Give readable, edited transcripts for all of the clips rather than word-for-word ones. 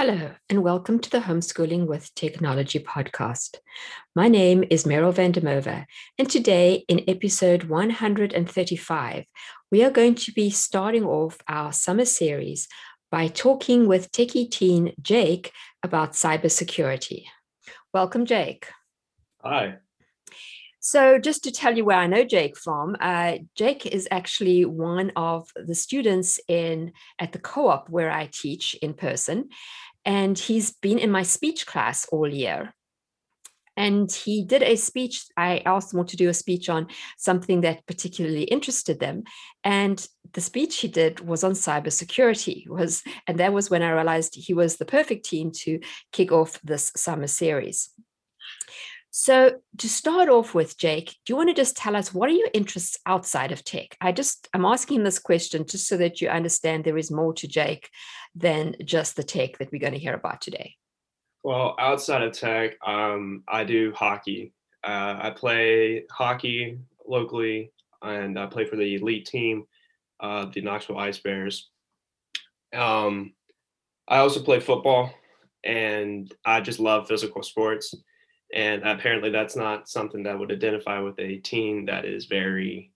Hello, and welcome to the Homeschooling with Technology podcast. My name is Meryl Vandermerwe, and today in episode 135, we are going to be starting off our summer series by talking with Techie Teen Jake about cybersecurity. Welcome, Jake. Hi. So just to tell you where I know Jake from, Jake is actually one of the students at the co-op where I teach in person. And he's been in my speech class all year. And he did a speech. I asked them all to do a speech on something that particularly interested them. And the speech he did was on cybersecurity. And that was when I realized he was the perfect team to kick off this summer series. So to start off with, Jake, do you want to just tell us what are your interests outside of tech? I'm asking this question just so that you understand there is more to Jake than just the tech that we're going to hear about today. Well, outside of tech, I do hockey. I play hockey locally, and I play for the elite team, the Knoxville Ice Bears. I also play football, and I just love physical sports. And apparently that's not something that would identify with a teen that is that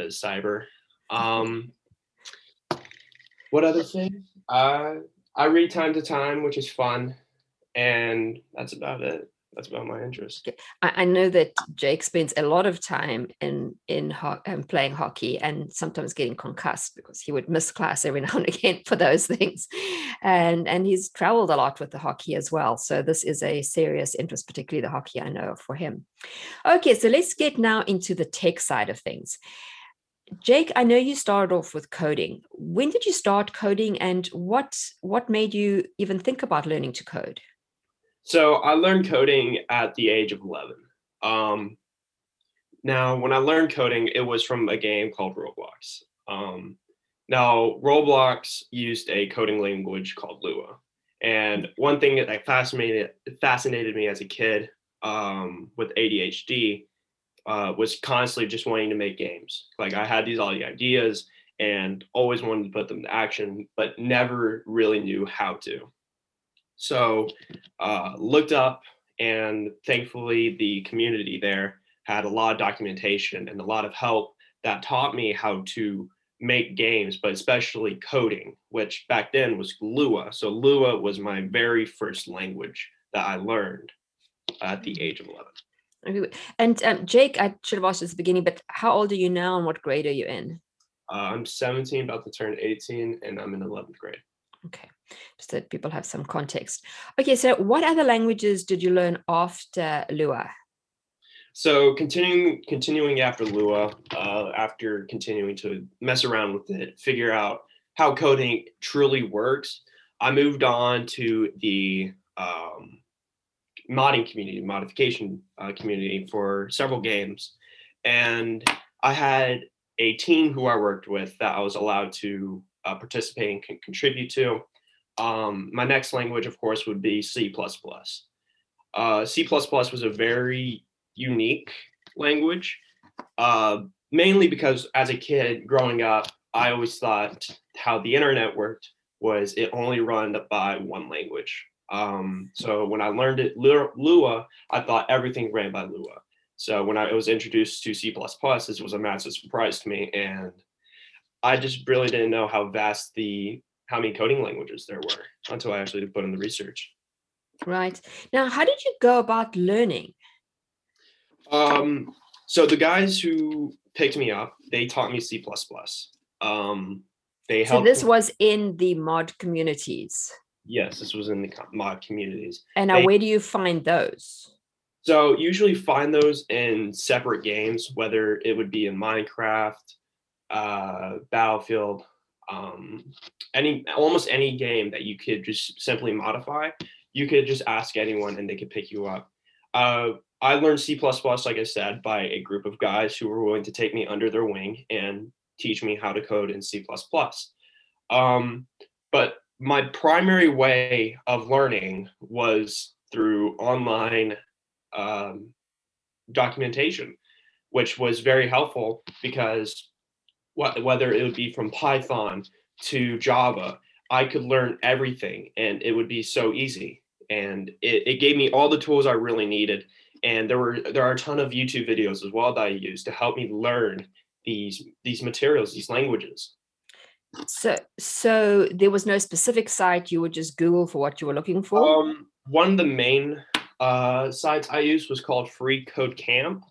is cyber. What other thing? I read time to time, which is fun. And that's about it. That's about my interest. I know that Jake spends a lot of time in playing hockey and sometimes getting concussed because he would miss class every now and again for those things. And he's traveled a lot with the hockey as well. So this is a serious interest, particularly the hockey I know for him. Okay, so let's get now into the tech side of things. Jake, I know you started off with coding. When did you start coding, and what made you even think about learning to code? So I learned coding at the age of 11. Now, when I learned coding, it was from a game called Roblox. Now, Roblox used a coding language called Lua. And one thing that fascinated me as a kid with ADHD was constantly just wanting to make games. Like, I had all these ideas and always wanted to put them to action, but never really knew how to. So looked up, and thankfully the community there had a lot of documentation and a lot of help that taught me how to make games, but especially coding, which back then was Lua. So Lua was my very first language that I learned at the age of 11. And Jake, I should have asked this at the beginning, but how old are you now and what grade are you in? I'm 17, about to turn 18, and I'm in 11th grade. Okay, just so that people have some context. Okay, so what other languages did you learn after Lua? So continuing after Lua, after continuing to mess around with it, figure out how coding truly works, I moved on to the modification community for several games. And I had a team who I worked with that I was allowed to participate and can contribute to. My next language, of course, would be C++. C++ was a very unique language, mainly because as a kid growing up, I always thought how the internet worked was it only run by one language. So when I learned it, Lua, I thought everything ran by Lua. So when I was introduced to C++, this was a massive surprise to me, and I just really didn't know how many coding languages there were until I actually put in the research. Right. Now, how did you go about learning? So the guys who picked me up, they taught me C++. They helped. So this was in the mod communities? Yes, this was in the mod communities. And now where do you find those? So usually find those in separate games, whether it would be in Minecraft, Battlefield, almost any game that you could just simply modify. You could just ask anyone and they could pick you up. I learned C++, like I said, by a group of guys who were willing to take me under their wing and teach me how to code in C++. But my primary way of learning was through online documentation, which was very helpful because whether it would be from Python to Java, I could learn everything and it would be so easy. And it gave me all the tools I really needed. And there are a ton of YouTube videos as well that I used to help me learn these materials, these languages. So there was no specific site, you would just Google for what you were looking for? One of the main sites I used was called Free Code Camp,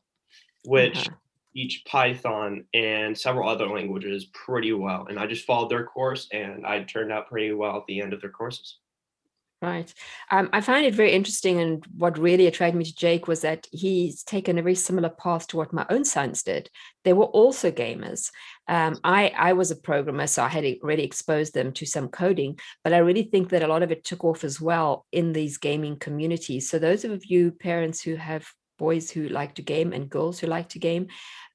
which teach Python and several other languages pretty well. And I just followed their course and I turned out pretty well at the end of their courses. Right. I find it very interesting, and what really attracted me to Jake was that he's taken a very similar path to what my own sons did. They were also gamers. I was a programmer, so I had already exposed them to some coding, but I really think that a lot of it took off as well in these gaming communities. So those of you parents who have boys who like to game and girls who like to game,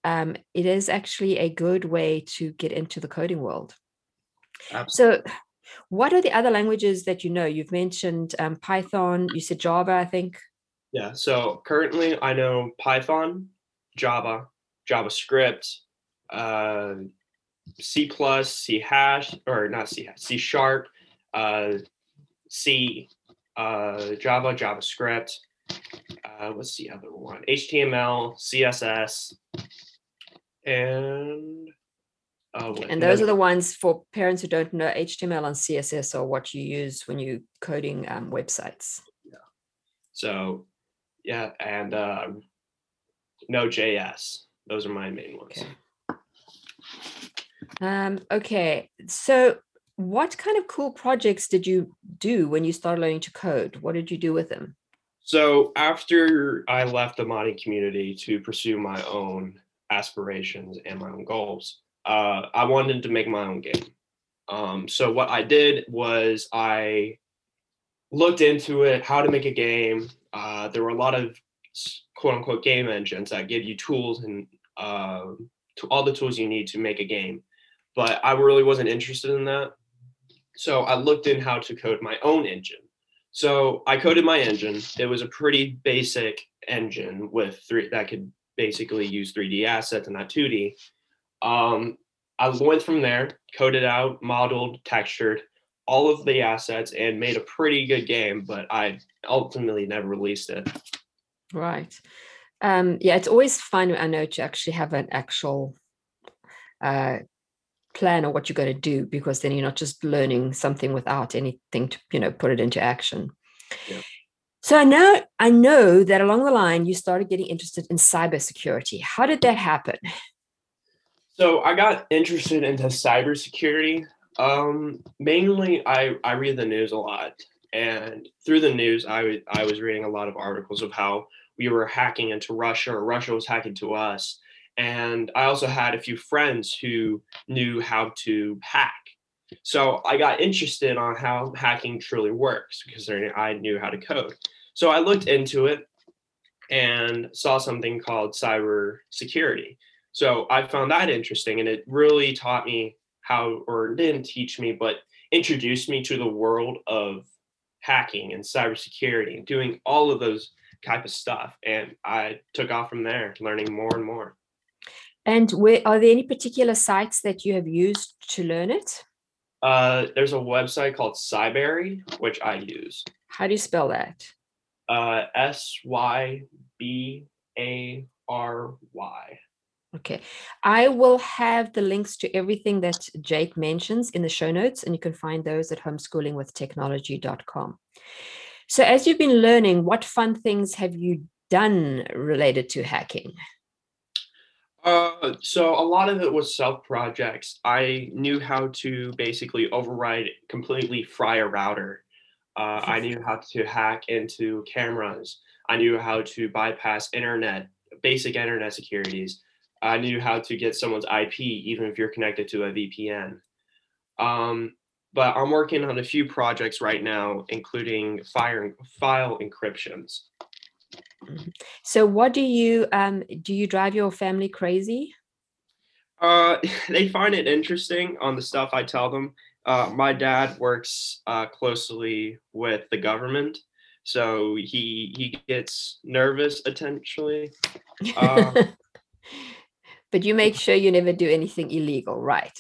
it is actually a good way to get into the coding world. Absolutely. So what are the other languages that you know? You've mentioned Python, you said Java, I think. Yeah, so currently I know Python, Java, JavaScript, C++, C sharp, C, Java, JavaScript. What's the other one? HTML, CSS, and... and those are the ones for parents who don't know. HTML and CSS are what you use when you're coding websites. Yeah. So, yeah, and Node.js. Those are my main ones. Okay. So what kind of cool projects did you do when you started learning to code? What did you do with them? So after I left the modding community to pursue my own aspirations and my own goals, I wanted to make my own game. So what I did was I looked into it, how to make a game. There were a lot of quote unquote game engines that give you tools and all the tools you need to make a game. But I really wasn't interested in that. So I looked in how to code my own engine. So I coded my engine. It was a pretty basic engine with that could basically use 3D assets and not 2D. I went from there, coded out, modeled, textured all of the assets and made a pretty good game, but I ultimately never released it. Right. Yeah, it's always fun, I know, to actually have an actual plan of what you're going to do, because then you're not just learning something without anything to, put it into action. Yeah. So I know that along the line, you started getting interested in cybersecurity. How did that happen? So I got interested into cybersecurity. Mainly, I read the news a lot. And through the news, I was reading a lot of articles of how we were hacking into Russia, or Russia was hacking to us. And I also had a few friends who knew how to hack. So I got interested on how hacking truly works because I knew how to code. So I looked into it and saw something called cybersecurity. So I found that interesting, and it really taught me but introduced me to the world of hacking and cybersecurity and doing all of those type of stuff. And I took off from there, learning more and more. And are there any particular sites that you have used to learn it? There's a website called Syberry, which I use. How do you spell that? Sybarry. Okay, I will have the links to everything that Jake mentions in the show notes, and you can find those at homeschoolingwithtechnology.com. So as you've been learning, what fun things have you done related to hacking? So a lot of it was self-projects. I knew how to basically override, completely fry a router. I knew how to hack into cameras. I knew how to bypass basic internet securities. I knew how to get someone's IP, even if you're connected to a VPN. But I'm working on a few projects right now, including file encryptions. So what do you drive your family crazy? They find it interesting on the stuff I tell them. My dad works closely with the government, so he gets nervous potentially. But you make sure you never do anything illegal, right?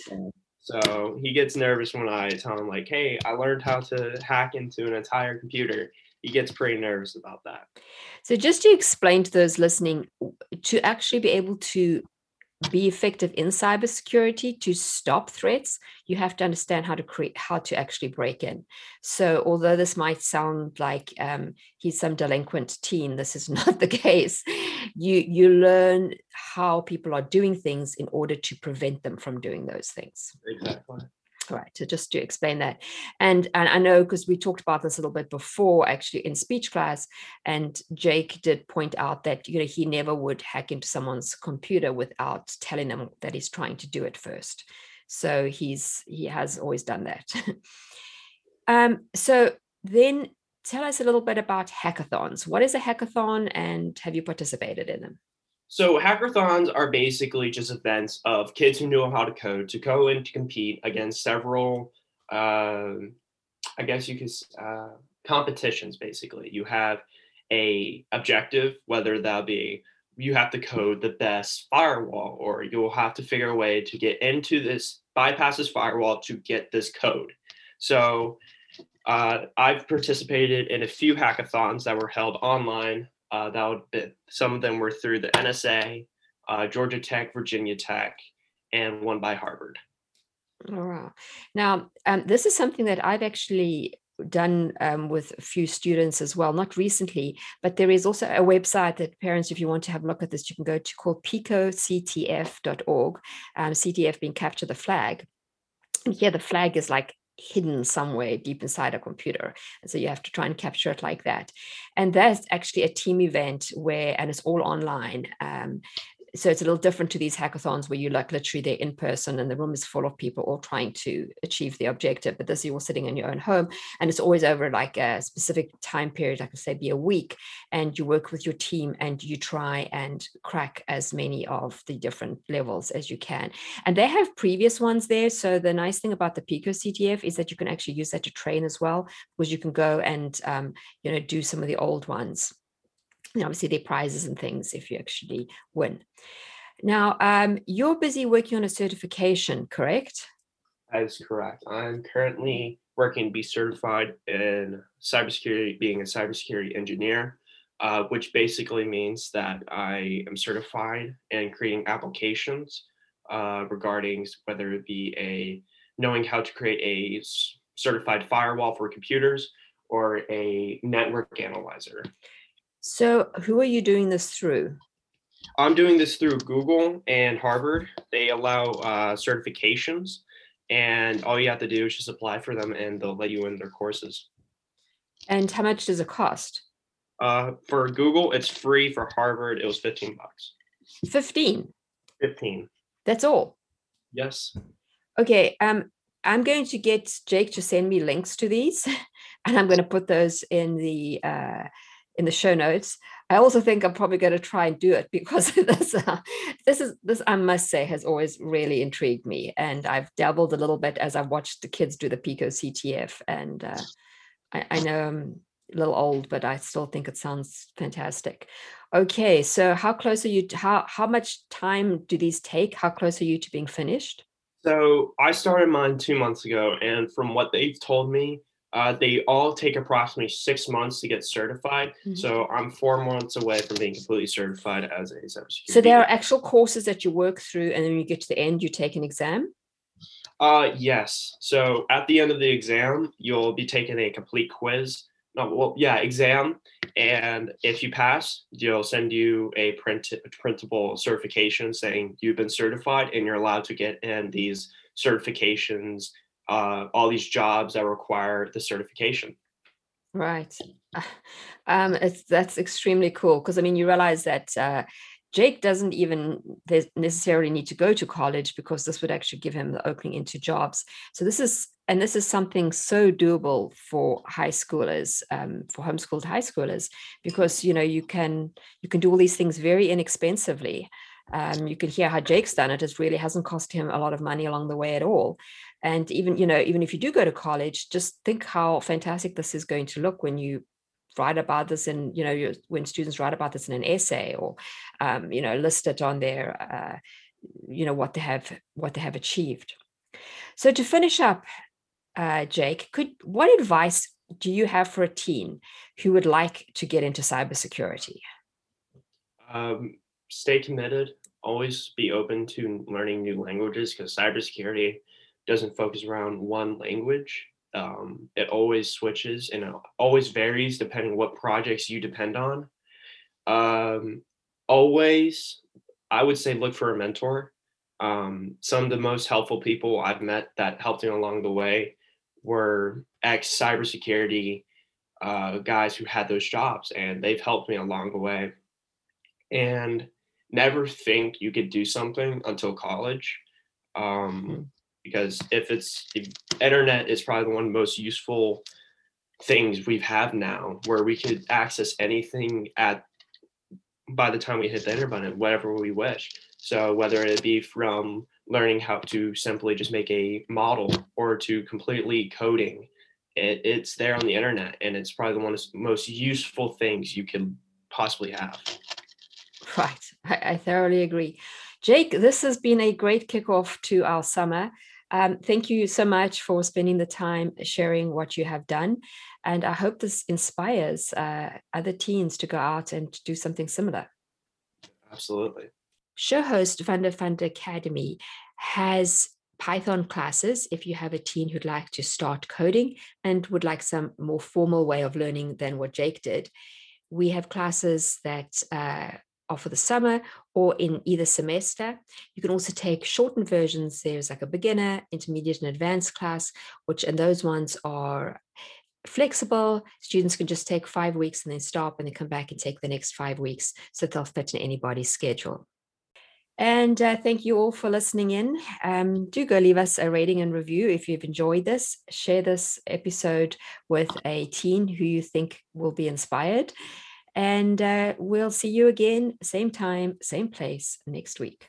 So he gets nervous when I tell him, like, hey, I learned how to hack into an entire computer. He gets pretty nervous about that. So just to explain to those listening, to actually be able to be effective in cybersecurity, to stop threats, you have to understand how to create, how to actually break in. So although this might sound like he's some delinquent teen, this is not the case. You learn how people are doing things in order to prevent them from doing those things. Exactly. All right, so just to explain that, and I know because we talked about this a little bit before, actually in speech class, and Jake did point out that, you know, he never would hack into someone's computer without telling them that he's trying to do it first. So he has always done that. So then tell us a little bit about hackathons. What is a hackathon, and have you participated in them? So hackathons are basically just events of kids who know how to code to go in to compete against several, I guess you could, competitions, basically. You have a objective, whether that be you have to code the best firewall, or you'll have to figure a way to get into this, bypass this firewall to get this code. So I've participated in a few hackathons that were held online. That would be, some of them were through the NSA, Georgia Tech, Virginia Tech, and one by Harvard. All right. Now, this is something that I've actually done with a few students as well, not recently, but there is also a website that parents, if you want to have a look at this, you can go to, called picoctf.org, CTF being capture the flag. And here the flag is like hidden somewhere deep inside a computer, and so you have to try and capture it like that. And that's actually a team event where, and it's all online, so it's a little different to these hackathons where you like literally they're in person and the room is full of people all trying to achieve the objective. But this, you're sitting in your own home, and it's always over like a specific time period, like I say, be a week, and you work with your team and you try and crack as many of the different levels as you can. And they have previous ones there. So the nice thing about the Pico CTF is that you can actually use that to train as well, because you can go and you know, do some of the old ones. And obviously there are prizes and things if you actually win. Now, you're busy working on a certification, correct? That is correct. I'm currently working to be certified in cybersecurity, being a cybersecurity engineer, which basically means that I am certified in creating applications regarding whether it be knowing how to create a certified firewall for computers or a network analyzer. So who are you doing this through? I'm doing this through Google and Harvard. They allow certifications, and all you have to do is just apply for them and they'll let you in their courses. And how much does it cost? For Google, it's free. For Harvard, it was $15. 15? 15. That's all? Yes. Okay. I'm going to get Jake to send me links to these, and I'm going to put those in the show notes. I also think I'm probably going to try and do it, because this I must say has always really intrigued me, and I've dabbled a little bit as I've watched the kids do the Pico CTF, and I know I'm a little old, but I still think it sounds fantastic. Okay, so how close are you to, how much time do these take? How close are you to being finished? So I started mine 2 months ago, and from what they've told me, they all take approximately 6 months to get certified. Mm-hmm. So I'm 4 months away from being completely certified as a cybersecurity. So there are actual courses that you work through, and then when you get to the end, you take an exam? Yes. So at the end of the exam, you'll be taking a complete quiz. Exam. And if you pass, they'll send you a printable certification saying you've been certified, and you're allowed to get in these certifications, all these jobs that require the certification. Right. That's extremely cool, because I mean, you realize that Jake doesn't even necessarily need to go to college because this would actually give him the opening into jobs. So this is something so doable for high schoolers, for homeschooled high schoolers, because, you know, you can do all these things very inexpensively. You can hear how Jake's done it. It really hasn't cost him a lot of money along the way at all. And even if you do go to college, just think how fantastic this is going to look when you write about this in, when students write about this in an essay, or, list it on their, what they have achieved. So to finish up, Jake, what advice do you have for a teen who would like to get into cybersecurity? Stay committed, always be open to learning new languages, because cybersecurity doesn't focus around one language. It always switches and it always varies depending on what projects you depend on. Always, I would say, look for a mentor. Some of the most helpful people I've met that helped me along the way were ex-cybersecurity guys who had those jobs, and they've helped me along the way. And never think you could do something until college. Because the internet is probably one of the most useful things we have now, where we could access anything by the time we hit the internet button, whatever we wish. So whether it be from learning how to simply just make a model or to completely coding, it's there on the internet, and it's probably one of the most useful things you could possibly have. Right, I thoroughly agree. Jake, this has been a great kickoff to our summer. Thank you so much for spending the time sharing what you have done. And I hope this inspires other teens to go out and do something similar. Absolutely. Show host Funda Funda Academy has Python classes if you have a teen who'd like to start coding and would like some more formal way of learning than what Jake did. We have classes that are for the summer or in either semester. You can also take shortened versions. There's like a beginner, intermediate, and advanced class, and those ones are flexible. Students can just take 5 weeks and then stop, and then come back and take the next 5 weeks, so they'll fit in anybody's schedule. And thank you all for listening in. Do go leave us a rating and review if you've enjoyed this. Share this episode with a teen who you think will be inspired. And we'll see you again, same time, same place next week.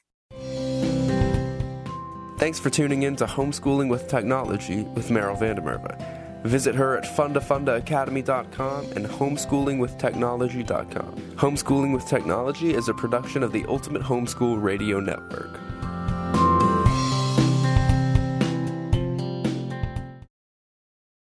Thanks for tuning in to Homeschooling with Technology with Meryl Vandermerwe. Visit her at fundafundaacademy.com and homeschoolingwithtechnology.com. Homeschooling with Technology is a production of the Ultimate Homeschool Radio Network.